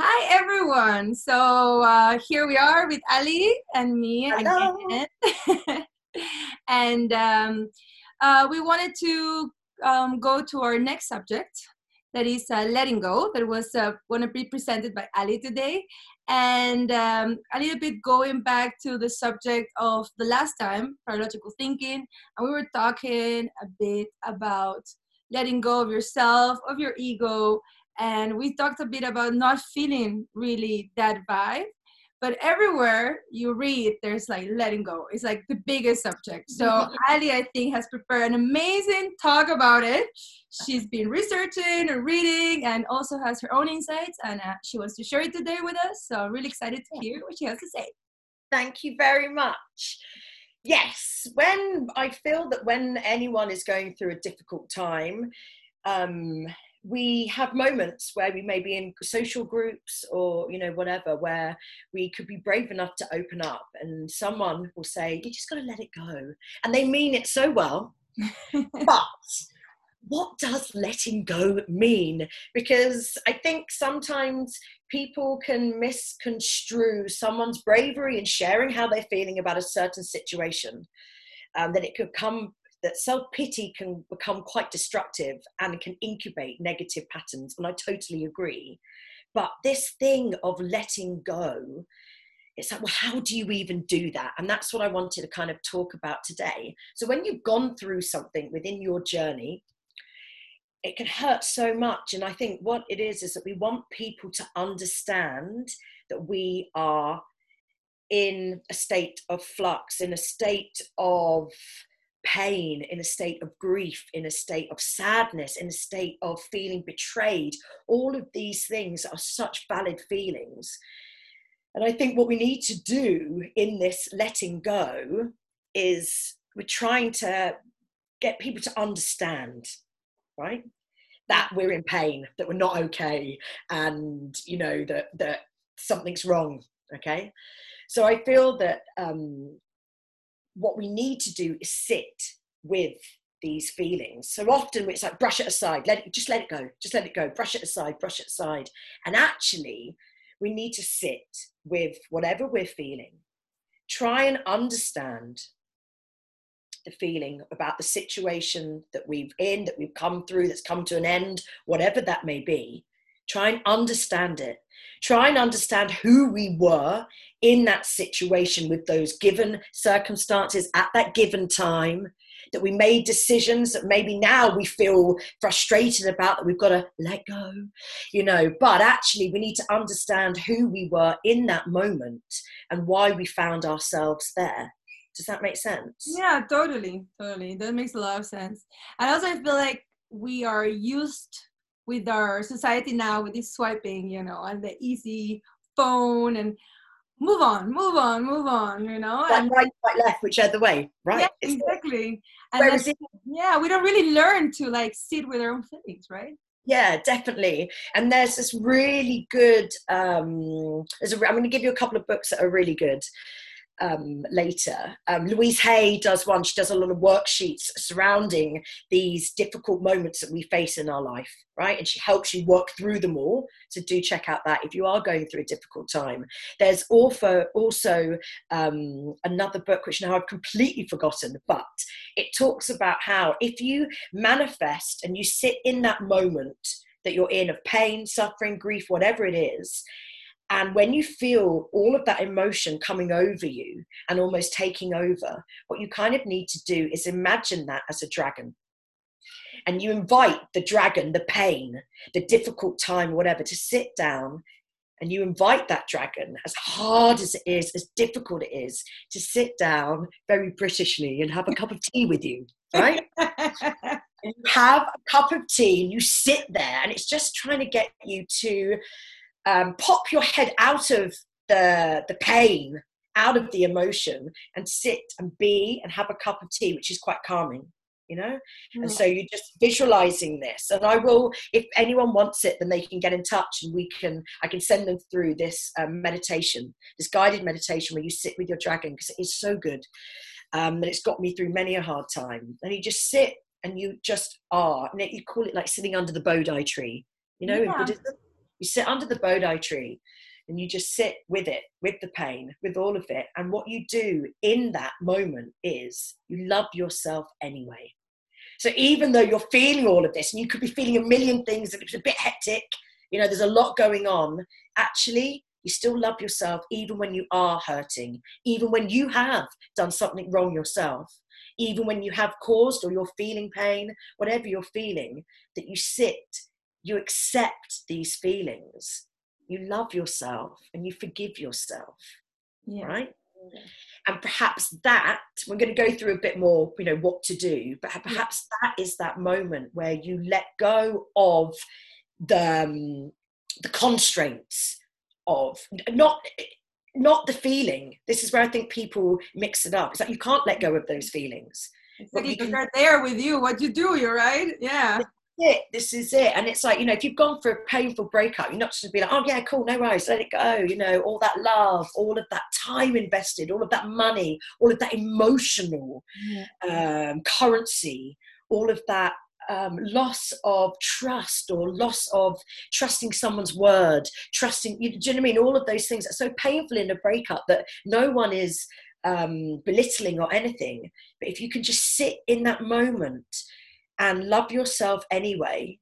Hi, everyone. So here we are with Ali and me. Hello. Again. And we wanted to go to our next subject, that is letting go. That was going to be presented by Ali today. And a little bit going back to the subject of the last time, paralogical thinking. And we were talking a bit about letting go of yourself, of your ego. And we talked a bit about not feeling really that vibe. But everywhere you read, there's like letting go. It's like the biggest subject. So Ali, I think, has prepared an amazing talk about it. She's been researching and reading and also has her own insights. And she wants to share it today with us. So I'm really excited to hear what she has to say. Thank you very much. Yes, I feel that when anyone is going through a difficult time, we have moments where we may be in social groups or, you know, whatever, where we could be brave enough to open up, and someone will say, you just got to let it go. And they mean it so well. But what does letting go mean? Because I think sometimes people can misconstrue someone's bravery in sharing how they're feeling about a certain situation, that it could come that self-pity can become quite destructive and can incubate negative patterns. And I totally agree. But this thing of letting go, it's like, well, how do you even do that? And that's what I wanted to kind of talk about today. So when you've gone through something within your journey, it can hurt so much. And I think what it is that we want people to understand that we are in a state of flux, in a state of pain, in a state of grief, in a state of sadness, in a state of feeling betrayed. All of these things are such valid feelings. And I think what we need to do in this letting go is we're trying to get people to understand, right, that we're in pain, that we're not okay, and, you know, that something's wrong, okay? So I feel that what we need to do is sit with these feelings. So often it's like, brush it aside, just let it go, just let it go, brush it aside, brush it aside. And actually, we need to sit with whatever we're feeling, try and understand the feeling about the situation that we've come through, that's come to an end, whatever that may be. Try and understand it. Try and understand who we were in that situation with those given circumstances at that given time, that we made decisions that maybe now we feel frustrated about, that we've got to let go, you know, but actually we need to understand who we were in that moment and why we found ourselves there. Does that make sense? Yeah, totally, totally. That makes a lot of sense. And also I feel like we are used with our society now, with this swiping, you know, and the easy phone, and move on, move on, move on, you know. And right, left, whichever way, right? Yeah, exactly. And then, yeah, we don't really learn to like sit with our own feelings, right? Yeah, definitely. And there's this really good, I'm going to give you a couple of books that are really good later. Louise Hay does one. She does a lot of worksheets surrounding these difficult moments that we face in our life, right? And she helps you work through them all. So do check out that if you are going through a difficult time. There's also another book, which now I've completely forgotten, but it talks about how if you manifest and you sit in that moment that you're in, of pain, suffering, grief, whatever it is, and when you feel all of that emotion coming over you and almost taking over, what you kind of need to do is imagine that as a dragon. And you invite the dragon, the pain, the difficult time, whatever, to sit down, and you invite that dragon, as hard as it is, as difficult it is, to sit down very Britishly and have a cup of tea with you, right? And you have a cup of tea and you sit there, and it's just trying to get you to pop your head out of the pain, out of the emotion, and sit and be and have a cup of tea, which is quite calming, you know? Mm. And so you're just visualizing this. And I will, if anyone wants it, then they can get in touch, and I can send them through this meditation, this guided meditation where you sit with your dragon, because it is so good. And it's got me through many a hard time. And you just sit and you just are. And you call it like sitting under the Bodhi tree, you know, in Buddhism. You sit under the Bodhi tree and you just sit with it, with the pain, with all of it. And what you do in that moment is you love yourself anyway. So even though you're feeling all of this and you could be feeling a million things and it's a bit hectic, you know, there's a lot going on, actually, you still love yourself even when you are hurting, even when you have done something wrong yourself, even when you have caused or you're feeling pain, whatever you're feeling, that you sit, you accept these feelings, you love yourself and you forgive yourself, right? Yeah. And perhaps that, we're going to go through a bit more, you know, what to do, but perhaps that is that moment where you let go of the constraints of not the feeling. This is where I think people mix it up. It's like you can't let go of those feelings. It's like if they're there with you, what you do, you're right. Yeah. This is it. And it's like, you know, if you've gone for a painful breakup, you're not just be like, oh yeah, cool, no worries, let it go. You know, all that love, all of that time invested, all of that money, all of that emotional currency, all of that loss of trust or loss of trusting someone's word, trusting, do you know what I mean? All of those things are so painful in a breakup that no one is belittling or anything. But if you can just sit in that moment and love yourself anyway,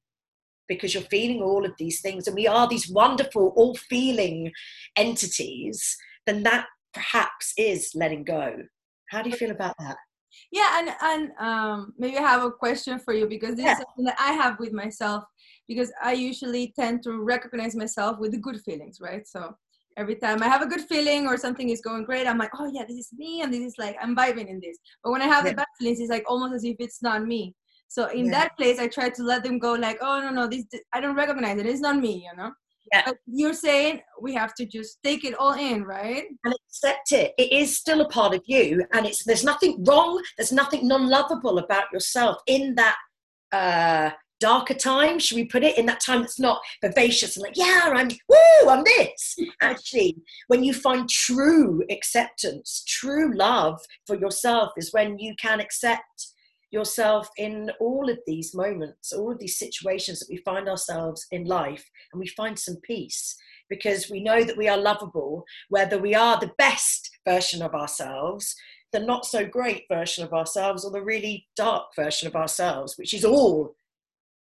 because you're feeling all of these things and we are these wonderful, all-feeling entities, then that perhaps is letting go. How do you feel about that? Yeah, and maybe I have a question for you, because this is something that I have with myself, because I usually tend to recognize myself with the good feelings, right? So every time I have a good feeling or something is going great, I'm like, oh yeah, this is me, and this is like, I'm vibing in this. But when I have the bad feelings, it's like almost as if it's not me. So in that place, I try to let them go, like, oh no, this I don't recognize it, it's not me, you know? Yeah. But you're saying we have to just take it all in, right? And accept it. It is still a part of you, and it's there's nothing wrong. There's nothing non-lovable about yourself in that darker time. Should we put it in that time that's not vivacious and like, yeah, I'm this. Actually, when you find true acceptance, true love for yourself is when you can accept yourself in all of these moments, all of these situations that we find ourselves in life, and we find some peace because we know that we are lovable, whether we are the best version of ourselves, the not so great version of ourselves, or the really dark version of ourselves, which is all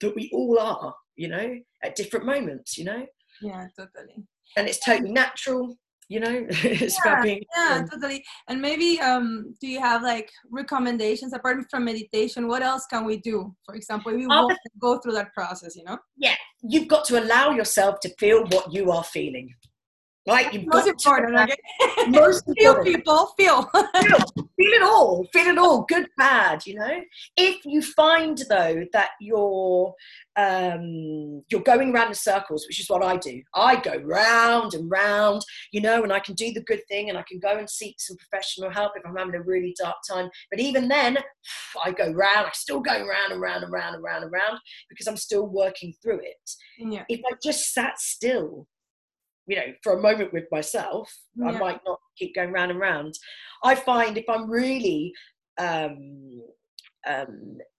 that we all are, you know, at different moments, you know? Yeah, totally. And it's totally natural. You know, it's about being. Yeah, totally. And maybe, do you have like recommendations apart from meditation? What else can we do? For example, if we want to go through that process, you know? Yeah, you've got to allow yourself to feel what you are feeling. Right? You've most got important. To, okay? Most important. Feel people, feel it all. Feel it all. Good, bad. You know. If you find though that you're going round in circles, which is what I do. I go round and round. You know, and I can do the good thing, and I can go and seek some professional help if I'm having a really dark time. But even then, I go round. I still go round and round and round and round and round because I'm still working through it. Yeah. If I just sat still, you know, for a moment with myself, I might not keep going round and round. I find if I'm really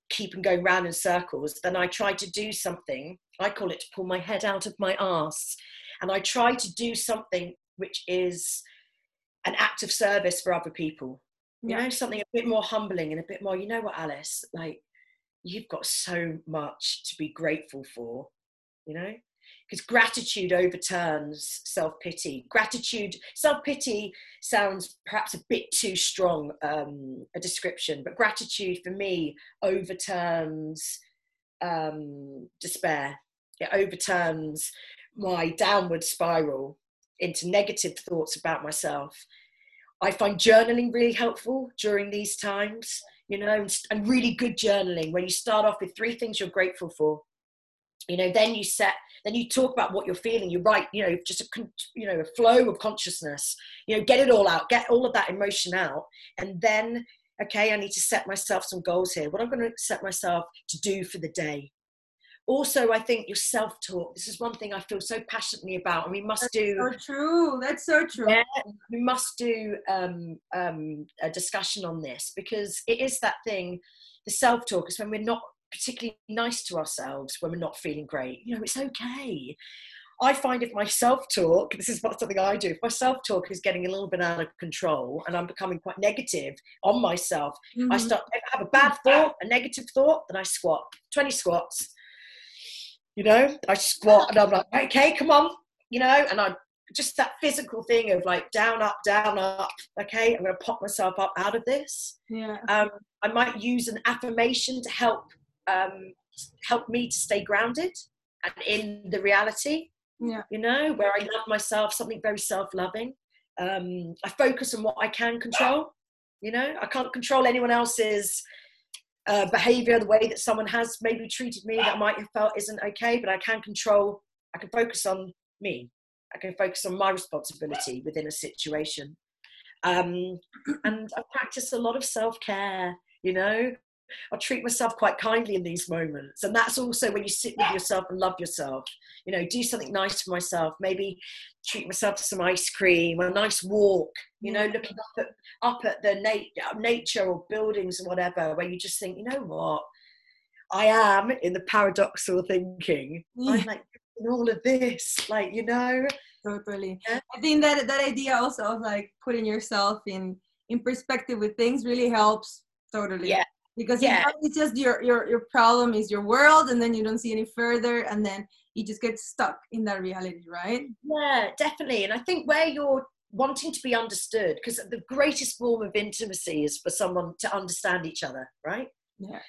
keeping going round in circles, then I try to do something. I call it to pull my head out of my arse. And I try to do something which is an act of service for other people. You know, something a bit more humbling and a bit more, you know what, Alice, like, you've got so much to be grateful for, you know? Because gratitude overturns self-pity. Self-pity sounds perhaps a bit too strong a description, but gratitude for me overturns despair. It overturns my downward spiral into negative thoughts about myself. I find journaling really helpful during these times, you know, and really good journaling when you start off with 3 things you're grateful for. You know, then you talk about what you're feeling. You write, you know, just a flow of consciousness, you know, get it all out, get all of that emotion out. And then, okay, I need to set myself some goals here. What I'm going to set myself to do for the day. Also, I think your self-talk, this is one thing I feel so passionately about. And we must do. That's so true. That's so true. Yeah, we must do a discussion on this because it is that thing. The self-talk is when we're not particularly nice to ourselves, when we're not feeling great. You know, it's okay. I find if my self-talk, this is not something I do, if my self-talk is getting a little bit out of control and I'm becoming quite negative on myself, I start, if I have a bad thought, a negative thought, then I squat, 20 squats, you know, I squat and I'm like, okay, come on, you know, and I'm just that physical thing of like down, up, okay, I'm going to pop myself up out of this. Yeah. I might use an affirmation to help, help me to stay grounded and in the reality. Yeah. You know, where I love myself, something very self-loving. I focus on what I can control. You know, I can't control anyone else's behavior, the way that someone has maybe treated me that I might have felt isn't okay, but I can control, I can focus on me. I can focus on my responsibility within a situation. And I practice a lot of self-care, you know. I treat myself quite kindly in these moments, and that's also when you sit with yourself and love yourself, you know, do something nice for myself, maybe treat myself to some ice cream or a nice walk, you know, looking up at the nature or buildings or whatever, where you just think, you know what, I am in the paradoxical thinking, I'm like in all of this, like, you know. So brilliant. I think that idea also of like putting yourself in perspective with things really helps. Totally. Yeah. Because it's just your problem is your world, and then you don't see any further, and then you just get stuck in that reality, right? Yeah, definitely. And I think where you're wanting to be understood, because the greatest form of intimacy is for someone to understand each other, right? Yeah.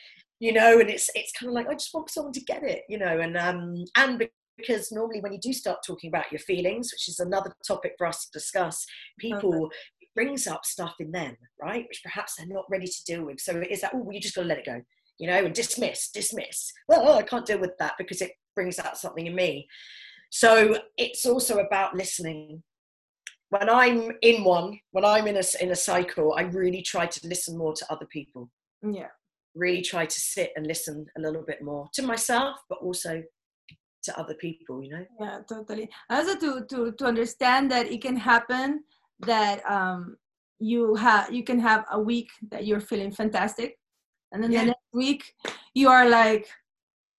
You know, and it's kind of like, I just want someone to get it, you know, and because normally when you do start talking about your feelings, which is another topic for us to discuss, people... Okay. brings up stuff in them, right, which perhaps they're not ready to deal with. So it is that, oh, well, you just got to let it go, you know, and dismiss. Well, I can't deal with that because it brings out something in me. So it's also about listening. When I'm in one, when I'm in a cycle, I really try to listen more to other people. Yeah. Really try to sit and listen a little bit more to myself, but also to other people, you know? Yeah, totally. Also to understand that it can happen that you can have a week that you're feeling fantastic, and then the next week you are like,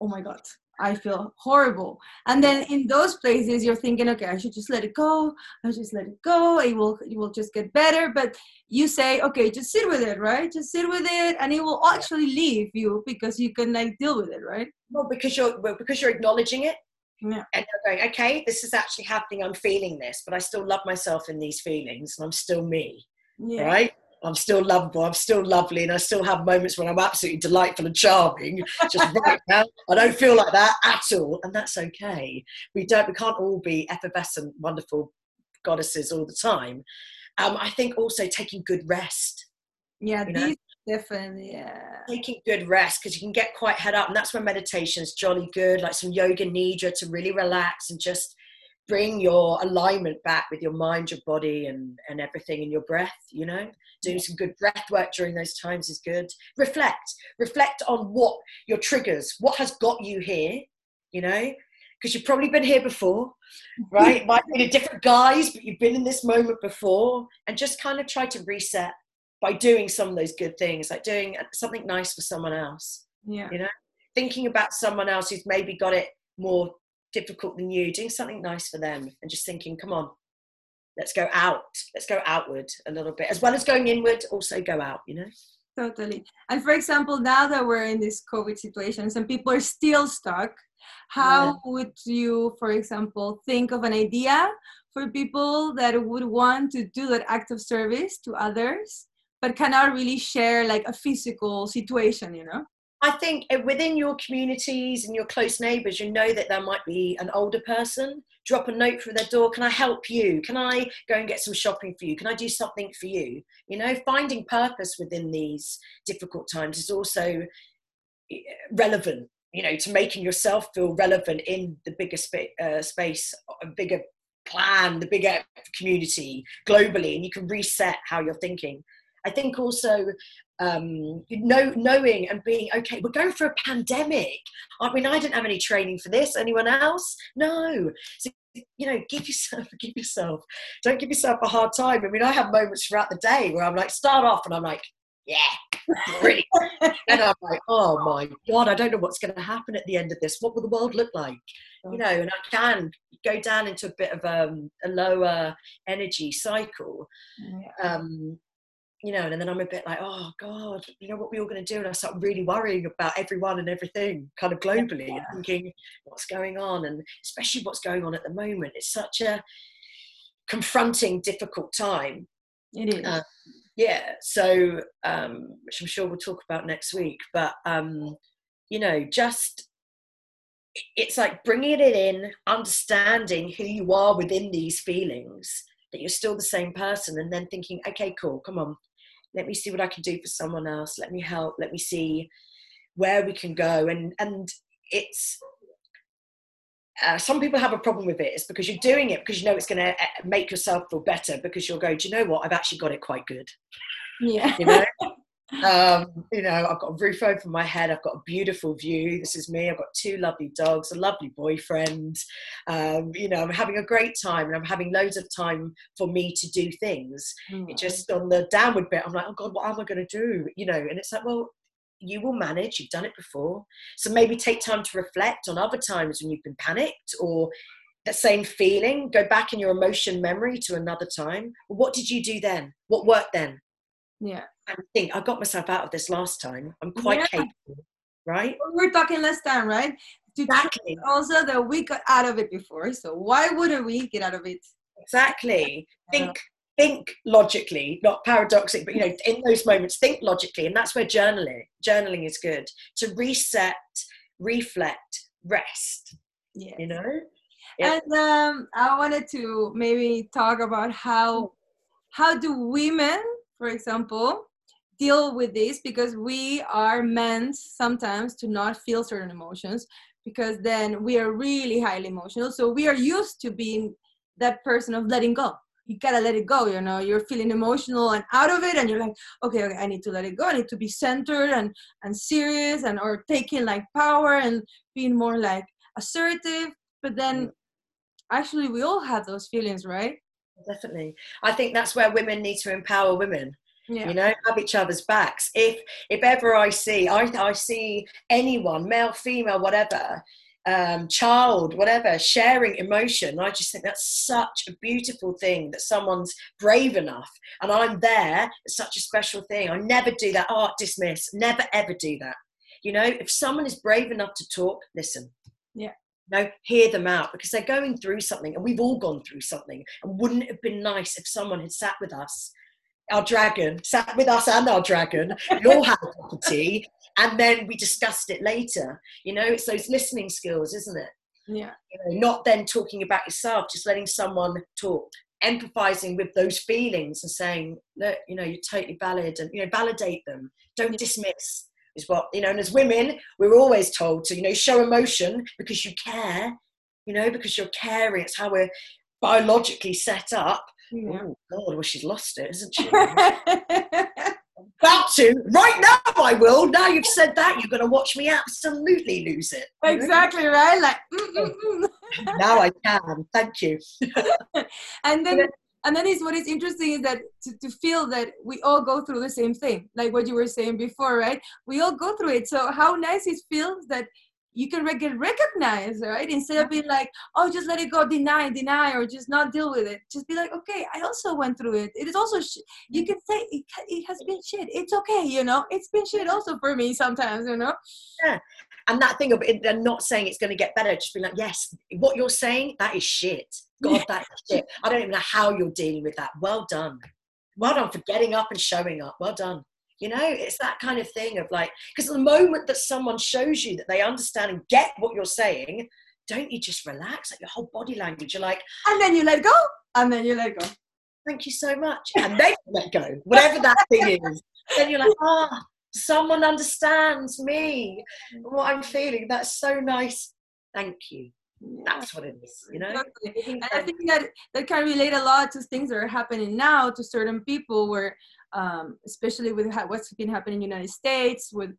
oh my god, I feel horrible. And then in those places you're thinking, okay, I should just let it go. It will just get better. But you say, okay, just sit with it, right? Just sit with it, and it will actually leave you because you can like deal with it, right? Well, because you're acknowledging it. Yeah. And they're going, okay, this is actually happening, I'm feeling this, but I still love myself in these feelings, and I'm still me, right? I'm still lovable, I'm still lovely, and I still have moments when I'm absolutely delightful and charming. Just right now, I don't feel like that at all, and that's okay. We can't all be effervescent, wonderful goddesses all the time. I think also taking good rest. Yeah, definitely, yeah. Taking good rest, because you can get quite head up, and that's when meditation's jolly good, like some yoga nidra to really relax and just bring your alignment back with your mind, your body, and everything, and your breath, you know? Doing some good breath work during those times is good. Reflect on what your triggers, what has got you here, you know? Because you've probably been here before, right? It might be in a different guise, but you've been in this moment before, and just kind of try to reset by doing some of those good things, like doing something nice for someone else, you know, thinking about someone else who's maybe got it more difficult than you, doing something nice for them, and just thinking, come on, let's go outward a little bit, as well as going inward, also go out, you know. Totally. And for example, now that we're in this COVID situation, some people are still stuck. How would you, for example, think of an idea for people that would want to do that act of service to others, but cannot really share like a physical situation, you know? I think within your communities and your close neighbours, you know that there might be an older person. Drop a note for their door. Can I help you? Can I go and get some shopping for you? Can I do something for you? You know, finding purpose within these difficult times is also relevant, you know, to making yourself feel relevant in the bigger space, a bigger plan, the bigger community globally, and you can reset how you're thinking. I think also, knowing and being, okay, we're going through a pandemic. I mean, I didn't have any training for this. Anyone else? No. So, you know, give yourself. Don't give yourself a hard time. I mean, I have moments throughout the day where I'm like, start off and I'm like, yeah, brilliant. And I'm like, oh my God, I don't know what's going to happen at the end of this. What will the world look like? You know, and I can go down into a bit of a lower energy cycle. You know, and then I'm a bit like, oh God, you know, what we're all going to do? And I start really worrying about everyone and everything kind of globally, and thinking what's going on, and especially what's going on at the moment. It's such a confronting, difficult time. It is. Yeah. So, which I'm sure we'll talk about next week, but, you know, just, it's like bringing it in, understanding who you are within these feelings, that you're still the same person, and then thinking, okay, cool, come on, let me see what I can do for someone else. Let me help. Let me see where we can go. And it's, some people have a problem with it. It's because you're doing it because you know it's going to make yourself feel better, because you'll go, do you know what? I've actually got it quite good. Yeah. You know? You know, I've got a roof over my head. I've got a beautiful view. This is me. I've got two lovely dogs, a lovely boyfriend. You know, I'm having a great time, and I'm having loads of time for me to do things. It just, on the downward bit, I'm like, oh God, what am I going to do? You know, and it's like, well, you will manage. You've done it before. So maybe take time to reflect on other times when you've been panicked or that same feeling. Go back in your emotion memory to another time. What did you do then? What worked then? Yeah. And think, I got myself out of this last time. I'm quite capable, right? We were talking last time, right? Exactly. Also that we got out of it before. So why wouldn't we get out of it? Exactly. Think logically, not paradoxic, but you know, in those moments, think logically. And that's where journaling is good, to reset, reflect, rest. Yeah, you know. Yep. And I wanted to maybe talk about how do women, for example, deal with this, because we are meant sometimes to not feel certain emotions, because then we are really highly emotional. So we are used to being that person of letting go. You gotta let it go, you know, you're feeling emotional and out of it, and you're like, okay, I need to let it go. I need to be centered and serious, and or taking like power and being more like assertive. But then actually we all have those feelings, right? Definitely. I think that's where women need to empower women. Yeah. You know, have each other's backs. If ever I see anyone, male, female, whatever, child, whatever, sharing emotion, I just think that's such a beautiful thing, that someone's brave enough, and I'm there. It's such a special thing. I never do that. Oh, dismiss. Never ever do that. You know, if someone is brave enough to talk, listen. Yeah. No, hear them out, because they're going through something, and we've all gone through something. And wouldn't it have been nice if someone had sat with us, our dragon, sat with us and our dragon, we all had a cup of tea, and then we discussed it later. You know, it's those listening skills, isn't it? Yeah. You know, not then talking about yourself, just letting someone talk, empathizing with those feelings and saying, look, you know, you're totally valid, and, you know, validate them. Don't dismiss. Is what, you know, and as women, we're always told to, you know, show emotion because you care, you know, because you're caring. It's how we're biologically set up. Yeah. Oh, God, well, she's lost it, isn't she? About to, right now, I will. Now you've said that, you're going to watch me absolutely lose it. Exactly, right? Like, now I can, thank you. And then what is interesting is that to feel that we all go through the same thing, like what you were saying before, right? We all go through it. So how nice it feels that you can get recognized, right? Instead of being like, oh, just let it go, deny, or just not deal with it. Just be like, okay, I also went through it. It is also, you can say it has been shit. It's okay, you know? It's been shit also for me sometimes, you know? Yeah, and that thing of it, not saying it's going to get better, just be like, yes, what you're saying, that is shit. God, that shit. I don't even know how you're dealing with that. Well done. Well done for getting up and showing up. Well done. You know, it's that kind of thing of like, because the moment that someone shows you that they understand and get what you're saying, don't you just relax? Like your whole body language, you're like, and then you let go. And then you let go. Thank you so much. And then you let go. Whatever that thing is. Then you're like, ah, someone understands me, what I'm feeling. That's so nice. Thank you. That's what it is, you know. Exactly. And I think that can relate a lot to things that are happening now to certain people, where especially with what's been happening in the United States with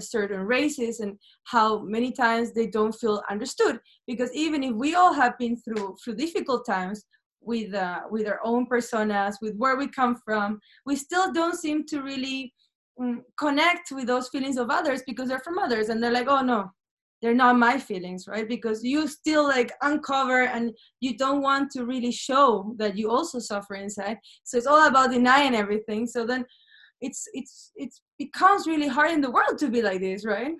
certain races, and how many times they don't feel understood, because even if we all have been through difficult times with our own personas, with where we come from, we still don't seem to really connect with those feelings of others because they're from others, and they're like, oh no, they're not my feelings, right? Because you still like uncover, and you don't want to really show that you also suffer inside. So it's all about denying everything. So then it becomes really hard in the world to be like this, right?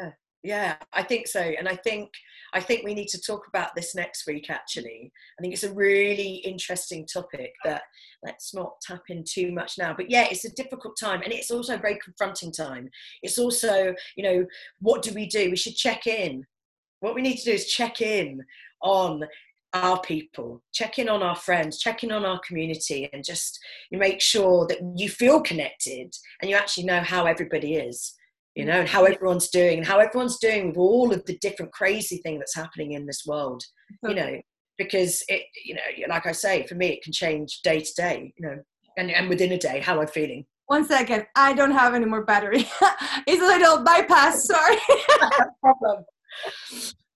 Yeah. Yeah, I think so. And I think we need to talk about this next week, actually. I think it's a really interesting topic that let's not tap in too much now. But yeah, it's a difficult time. And it's also a very confronting time. It's also, you know, what do we do? We should check in. What we need to do is check in on our people, check in on our friends, check in on our community, and just make sure that you feel connected and you actually know how everybody is. You know, and how everyone's doing with all of the different crazy thing that's happening in this world, you know, because it, you know, like I say, for me, it can change day to day, you know, and within a day, how I'm feeling. One second. I don't have any more battery. It's a little bypass. Sorry.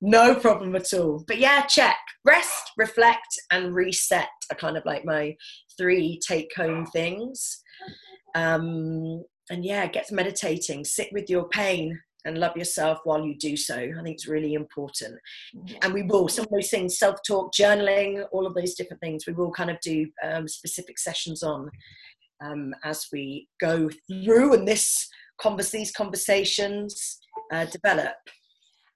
No problem at all. But yeah, check, rest, reflect and reset are kind of like my 3 take home things. And yeah, get meditating, sit with your pain and love yourself while you do so. I think it's really important. And we will, some of those things, self-talk, journaling, all of those different things, we will kind of do specific sessions on as we go through and these conversations develop.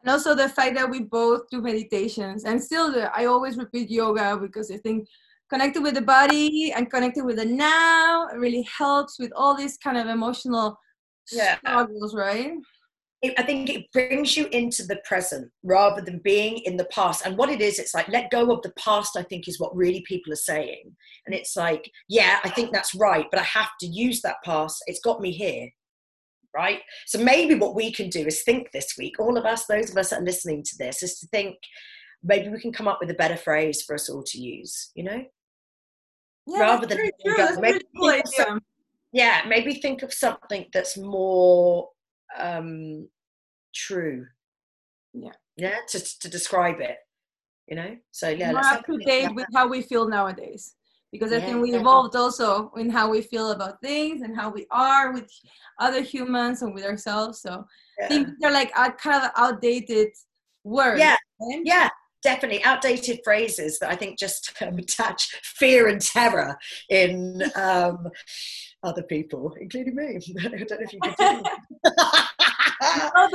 And also the fact that we both do meditations, and still I always repeat yoga, because I think connected with the body and connected with the now, it really helps with all these kind of emotional struggles, right? I think it brings you into the present rather than being in the past. And what it is, it's like, let go of the past, I think is what really people are saying. And it's like, yeah, I think that's right, but I have to use that past. It's got me here, right? So maybe what we can do is think this week, all of us, those of us that are listening to this, is to think, maybe we can come up with a better phrase for us all to use, you know? Yeah, rather than maybe think of something that's more true. Yeah, to describe it, you know. So yeah, more up to date with how we feel nowadays, because I think we evolved also in how we feel about things and how we are with other humans and with ourselves. So things are like kind of outdated words. Yeah, right? Yeah. Definitely outdated phrases that I think just attach fear and terror in other people, including me. I don't know if you can do that. Oh,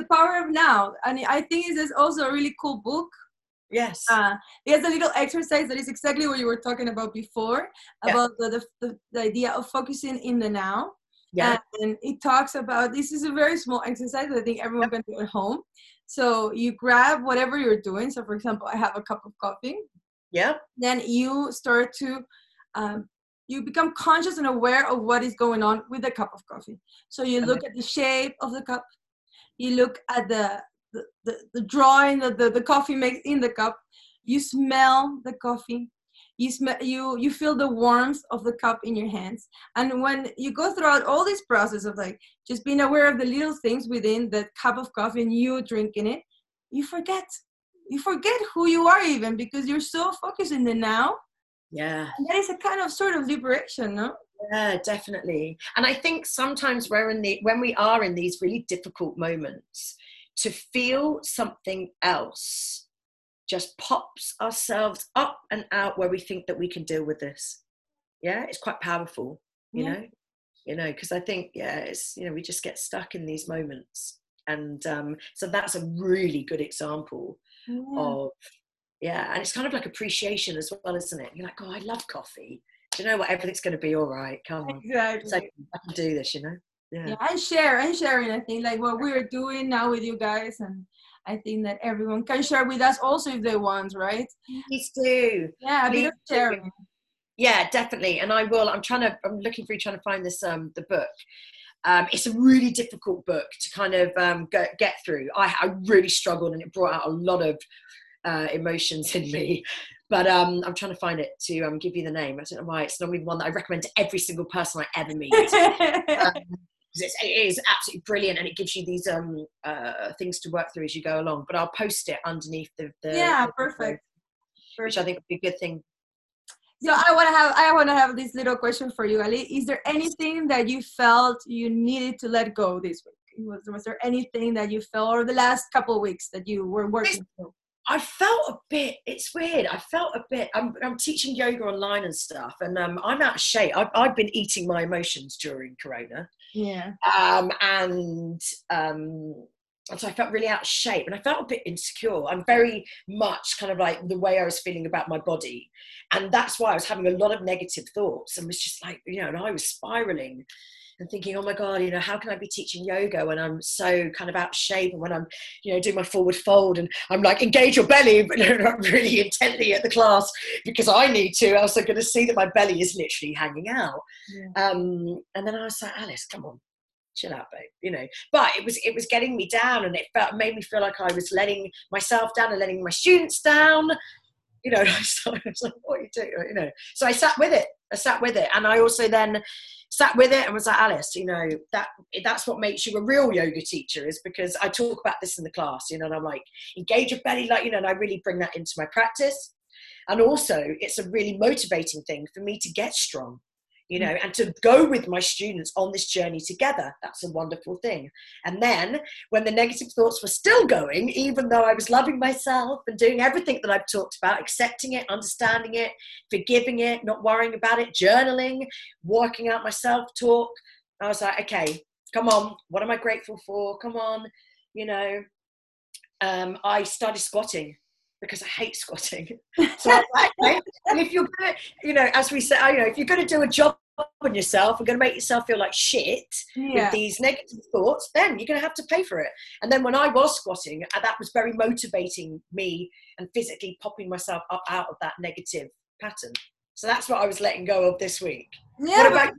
the power of now. And I think it is also a really cool book. Yes. There's a little exercise that is exactly what you were talking about before, about the idea of focusing in the now. Yeah. And it talks about, this is a very small exercise that I think everyone can do at home. So you grab whatever you're doing. So for example, I have a cup of coffee. Yeah. Then you start to, you become conscious and aware of what is going on with the cup of coffee. So you look at the shape of the cup. You look at the drawing that the coffee makes in the cup. You smell the coffee. You feel the warmth of the cup in your hands. And when you go throughout all this process of like just being aware of the little things within that cup of coffee and you drinking it, you forget who you are, even, because you're so focused in the now. Yeah. And that is a kind of sort of liberation, no? Yeah, definitely. And I think sometimes when we are in these really difficult moments, to feel something else just pops ourselves up and out where we think that we can deal with this. Yeah, it's quite powerful, you know, because I think, it's, you know, we just get stuck in these moments. And so that's a really good example of, and it's kind of like appreciation as well, isn't it? You're like, oh, I love coffee. Do you know what? Everything's going to be all right. Come on. Exactly. So I can do this, you know? Yeah. And sharing, I think, like what we're doing now with you guys, and I think that everyone can share with us also if they want, right? Please do. Yeah, please share. Yeah, definitely. And I will. I'm looking through, trying to find this, the book. It's a really difficult book to kind of get through. I really struggled, and it brought out a lot of emotions in me. But I'm trying to find it to give you the name. I don't know why. It's normally one that I recommend to every single person I ever meet. It is absolutely brilliant, and it gives you these things to work through as you go along. But I'll post it underneath the perfect. Which I think would be a good thing. Yeah, I want to have this little question for you, Ali. Is there anything that you felt you needed to let go this week? Was there anything that you felt, or the last couple of weeks that you were working through? I felt a bit, it's weird. I'm teaching yoga online and stuff, and I'm out of shape. I've been eating my emotions during Corona. Yeah. And so I felt really out of shape, and I felt a bit insecure. I'm very much kind of like the way I was feeling about my body. And that's why I was having a lot of negative thoughts, and was just like, you know, and I was spiraling and thinking, oh my God, you know, how can I be teaching yoga when I'm so kind of out of shape, and when I'm, you know, doing my forward fold and I'm like, engage your belly, but not really intently at the class because I need to, else I'm going to see that my belly is literally hanging out. Yeah. And then I was like, Alice, come on, chill out, babe, you know. But it was getting me down, and it made me feel like I was letting myself down and letting my students down. You know, and I was like, what are you doing? You know, so I sat with it. And I also then sat with it and was like, Alice, you know, that's what makes you a real yoga teacher, is because I talk about this in the class, you know, and I'm like, engage your belly, like, you know, and I really bring that into my practice. And also it's a really motivating thing for me to get strong, you know, and to go with my students on this journey together. That's a wonderful thing. And then when the negative thoughts were still going, even though I was loving myself and doing everything that I've talked about, accepting it, understanding it, forgiving it, not worrying about it, journaling, working out my self-talk, I was like, okay, come on. What am I grateful for? Come on. You know, I started squatting, because I hate squatting. So I'm like, okay. And if you're going to, you know, as we say, you know, if you're going to do a job on yourself, and going to make yourself feel like shit, yeah, with these negative thoughts, then you're going to have to pay for it. And then when I was squatting, that was very motivating me, and physically popping myself up out of that negative pattern. So that's what I was letting go of this week. Yeah, what about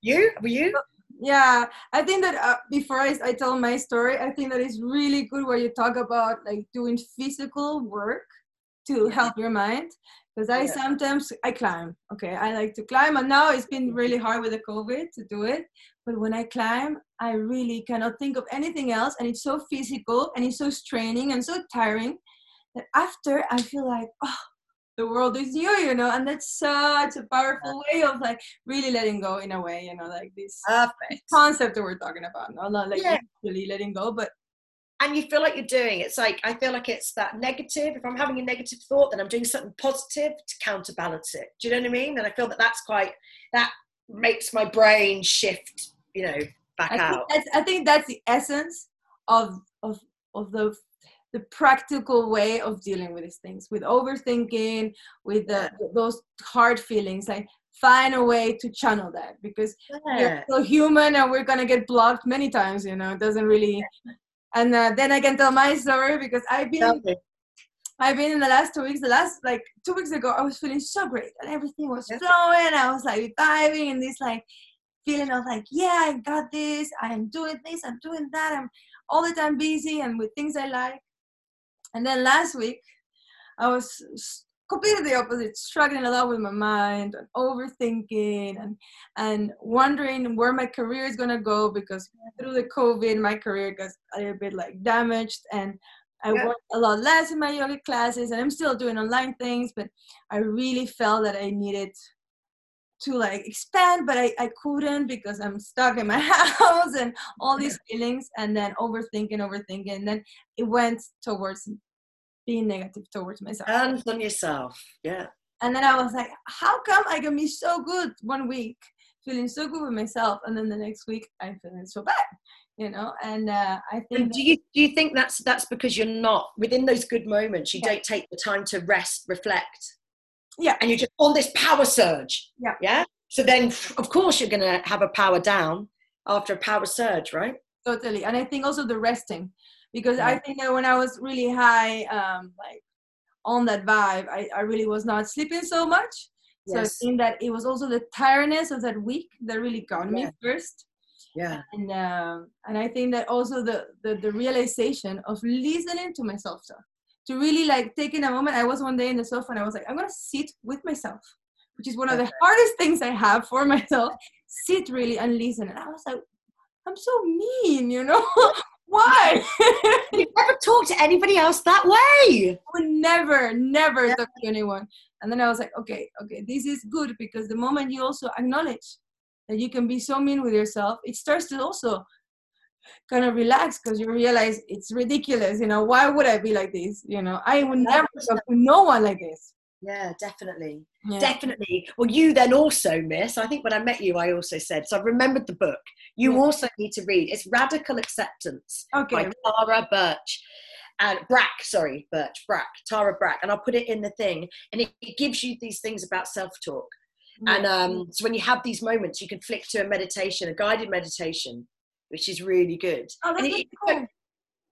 you? Were you? Yeah, I think that before I tell my story, I think that it's really good where you talk about like doing physical work to help your mind. Because I sometimes climb. Okay, I like to climb, and now it's been really hard with the COVID to do it. But when I climb, I really cannot think of anything else, and it's so physical, and it's so straining, and so tiring, that after I feel like, oh, the world is you, you know. And that's such a powerful way of like really letting go, in a way, you know, like this concept that we're talking about. No, not like really letting go, but and you feel like you're doing. It's like, I feel like it's that negative. If I'm having a negative thought, then I'm doing something positive to counterbalance it. Do you know what I mean? And I feel that makes my brain shift, you know, back out. I think that's the essence of the practical way of dealing with these things, with overthinking, with those hard feelings. Like, find a way to channel that, because we're so human, and we're gonna get blocked many times. You know, it doesn't really. And then I can tell my story, because I've been in the last 2 weeks. The last like 2 weeks ago, I was feeling so great, and everything was flowing. I was like diving in this like feeling of like, yeah, I got this. I'm doing this. I'm doing that. I'm all the time busy and with things I like. And then last week, I was completely the opposite, struggling a lot with my mind, and overthinking, and wondering where my career is going to go, because through the COVID, my career got a little bit like damaged, and I worked a lot less in my yoga classes, and I'm still doing online things, but I really felt that I needed to like expand, but I couldn't, because I'm stuck in my house, and all these feelings, and then overthinking, and then it went towards being negative towards myself. And on yourself, yeah. And then I was like, how come I can be so good 1 week, feeling so good with myself, and then the next week I'm feeling so bad, you know? And I think... And do you think that's because you're not, within those good moments, you don't take the time to rest, reflect... Yeah. And you're just on this power surge. Yeah. Yeah. So then, of course, you're going to have a power down after a power surge, right? Totally. And I think also the resting, because I think that when I was really high, like on that vibe, I really was not sleeping so much. So I think that it was also the tiredness of that week that really got me first. Yeah. And I think that also the realization of listening to myself talk. To really like taking a moment. I was one day in the sofa, and I was like, I'm going to sit with myself, which is one of the hardest things I have for myself. Sit really and listen. And I was like, I'm so mean, you know? Why? You never talk to anybody else that way. I would never talk to anyone. And then I was like, okay, this is good, because the moment you also acknowledge that you can be so mean with yourself, it starts to also kind of relax, because you realize it's ridiculous. You know, why would I be like this? You know, I would never talk to no one like this. Yeah, definitely. Yeah. Definitely. Well, you then also, Miss, I think when I met you, I also said, so I remembered the book. You also need to read. It's Radical Acceptance by Tara Birch. Tara Brach. And I'll put it in the thing. And it gives you these things about self-talk. Mm. And so when you have these moments, you can flick to a guided meditation, which is really good. Oh, that's cool.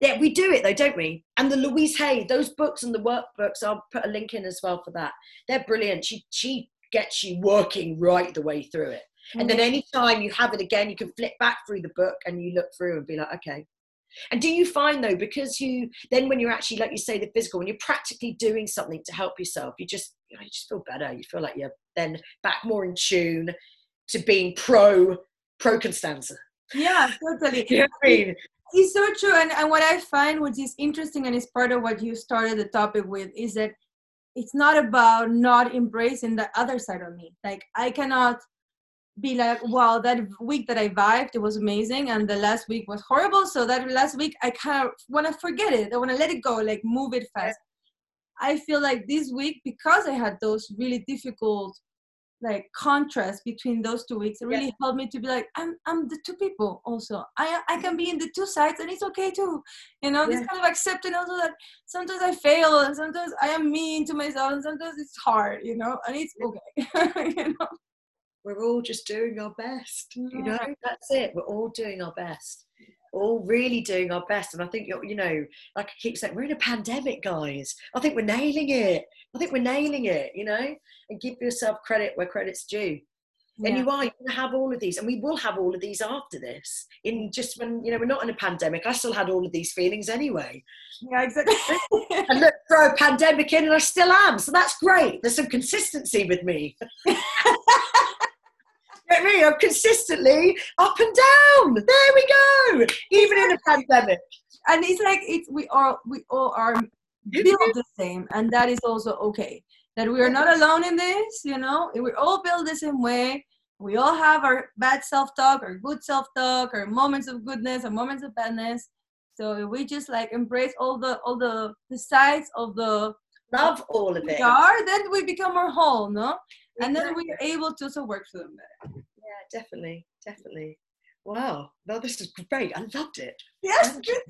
Yeah, we do it though, don't we? And the Louise Hay, those books and the workbooks, I'll put a link in as well for that. They're brilliant. She gets you working right the way through it. Mm-hmm. And then any time you have it again, you can flip back through the book and you look through and be like, okay. And do you find though, because you, then when you're actually, like you say, the physical, when you're practically doing something to help yourself, you just feel better. You feel like you're then back more in tune to being pro Constanza. Yeah, totally. You know what I mean? It's so true. And what I find, which is interesting, and it's part of what you started the topic with, is that it's not about not embracing the other side of me. Like, I cannot be like, wow, that week that I vibed, it was amazing, and the last week was horrible. So that last week, I kind of want to forget it. I want to let it go, like move it fast. I feel like this week, because I had those really difficult contrast between those 2 weeks, it really helped me to be like, I'm the two people also. I can be in the two sides, and it's okay too. You know, this kind of accepting also that sometimes I fail, and sometimes I am mean to myself, and sometimes it's hard, you know, and it's okay. You know? We're all just doing our best, you know, that's it. We're all doing our best. All really doing our best. And I think, you know, like I keep saying, we're in a pandemic, guys. I think we're nailing it. You know, and give yourself credit where credit's due. Yeah. And you're going to have all of these, and we will have all of these after this. In just when, you know, we're not in a pandemic, I still had all of these feelings anyway. Yeah, exactly. And look, throw a pandemic in, and I still am. So that's great. There's some consistency with me. Get me? I'm consistently up and down. There we go. Even in a pandemic. And it's like we all are built the same, and that is also okay. That we are not alone in this, you know. We all build the same way. We all have our bad self-talk, our good self-talk, our moments of goodness, our moments of badness. So we just embrace all the sides of the love, all of it. Then we become more whole, no? And then we're able to also work for them better. Yeah, definitely. Wow. No, this is great. I loved it. Yes, you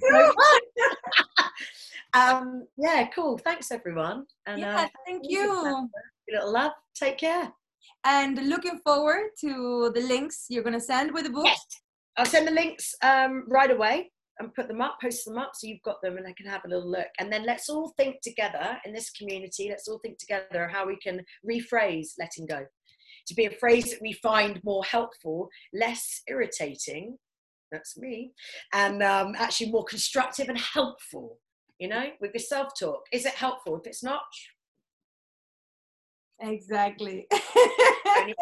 too. Yeah, cool. Thanks, everyone. And, thank you. Little love. Take care. And looking forward to the links you're going to send with the book. Yes. I'll send the links right away and put them up, post them up, so you've got them and I can have a little look. And then let's all think together in this community, how we can rephrase letting go to be a phrase that we find more helpful, less irritating, that's me, and actually more constructive and helpful, you know, with your self-talk. Is it helpful? If it's not, exactly. If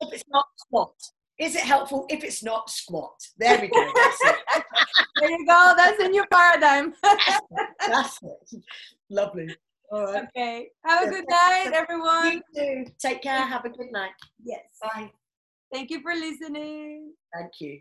it's not, squat. Is it helpful? If it's not, squat. There we go. That's it. There you go. That's a new paradigm. That's it. Lovely. All right. Okay. Have a good night, everyone. You too. Take care. Have a good night. Yes. Bye. Thank you for listening. Thank you.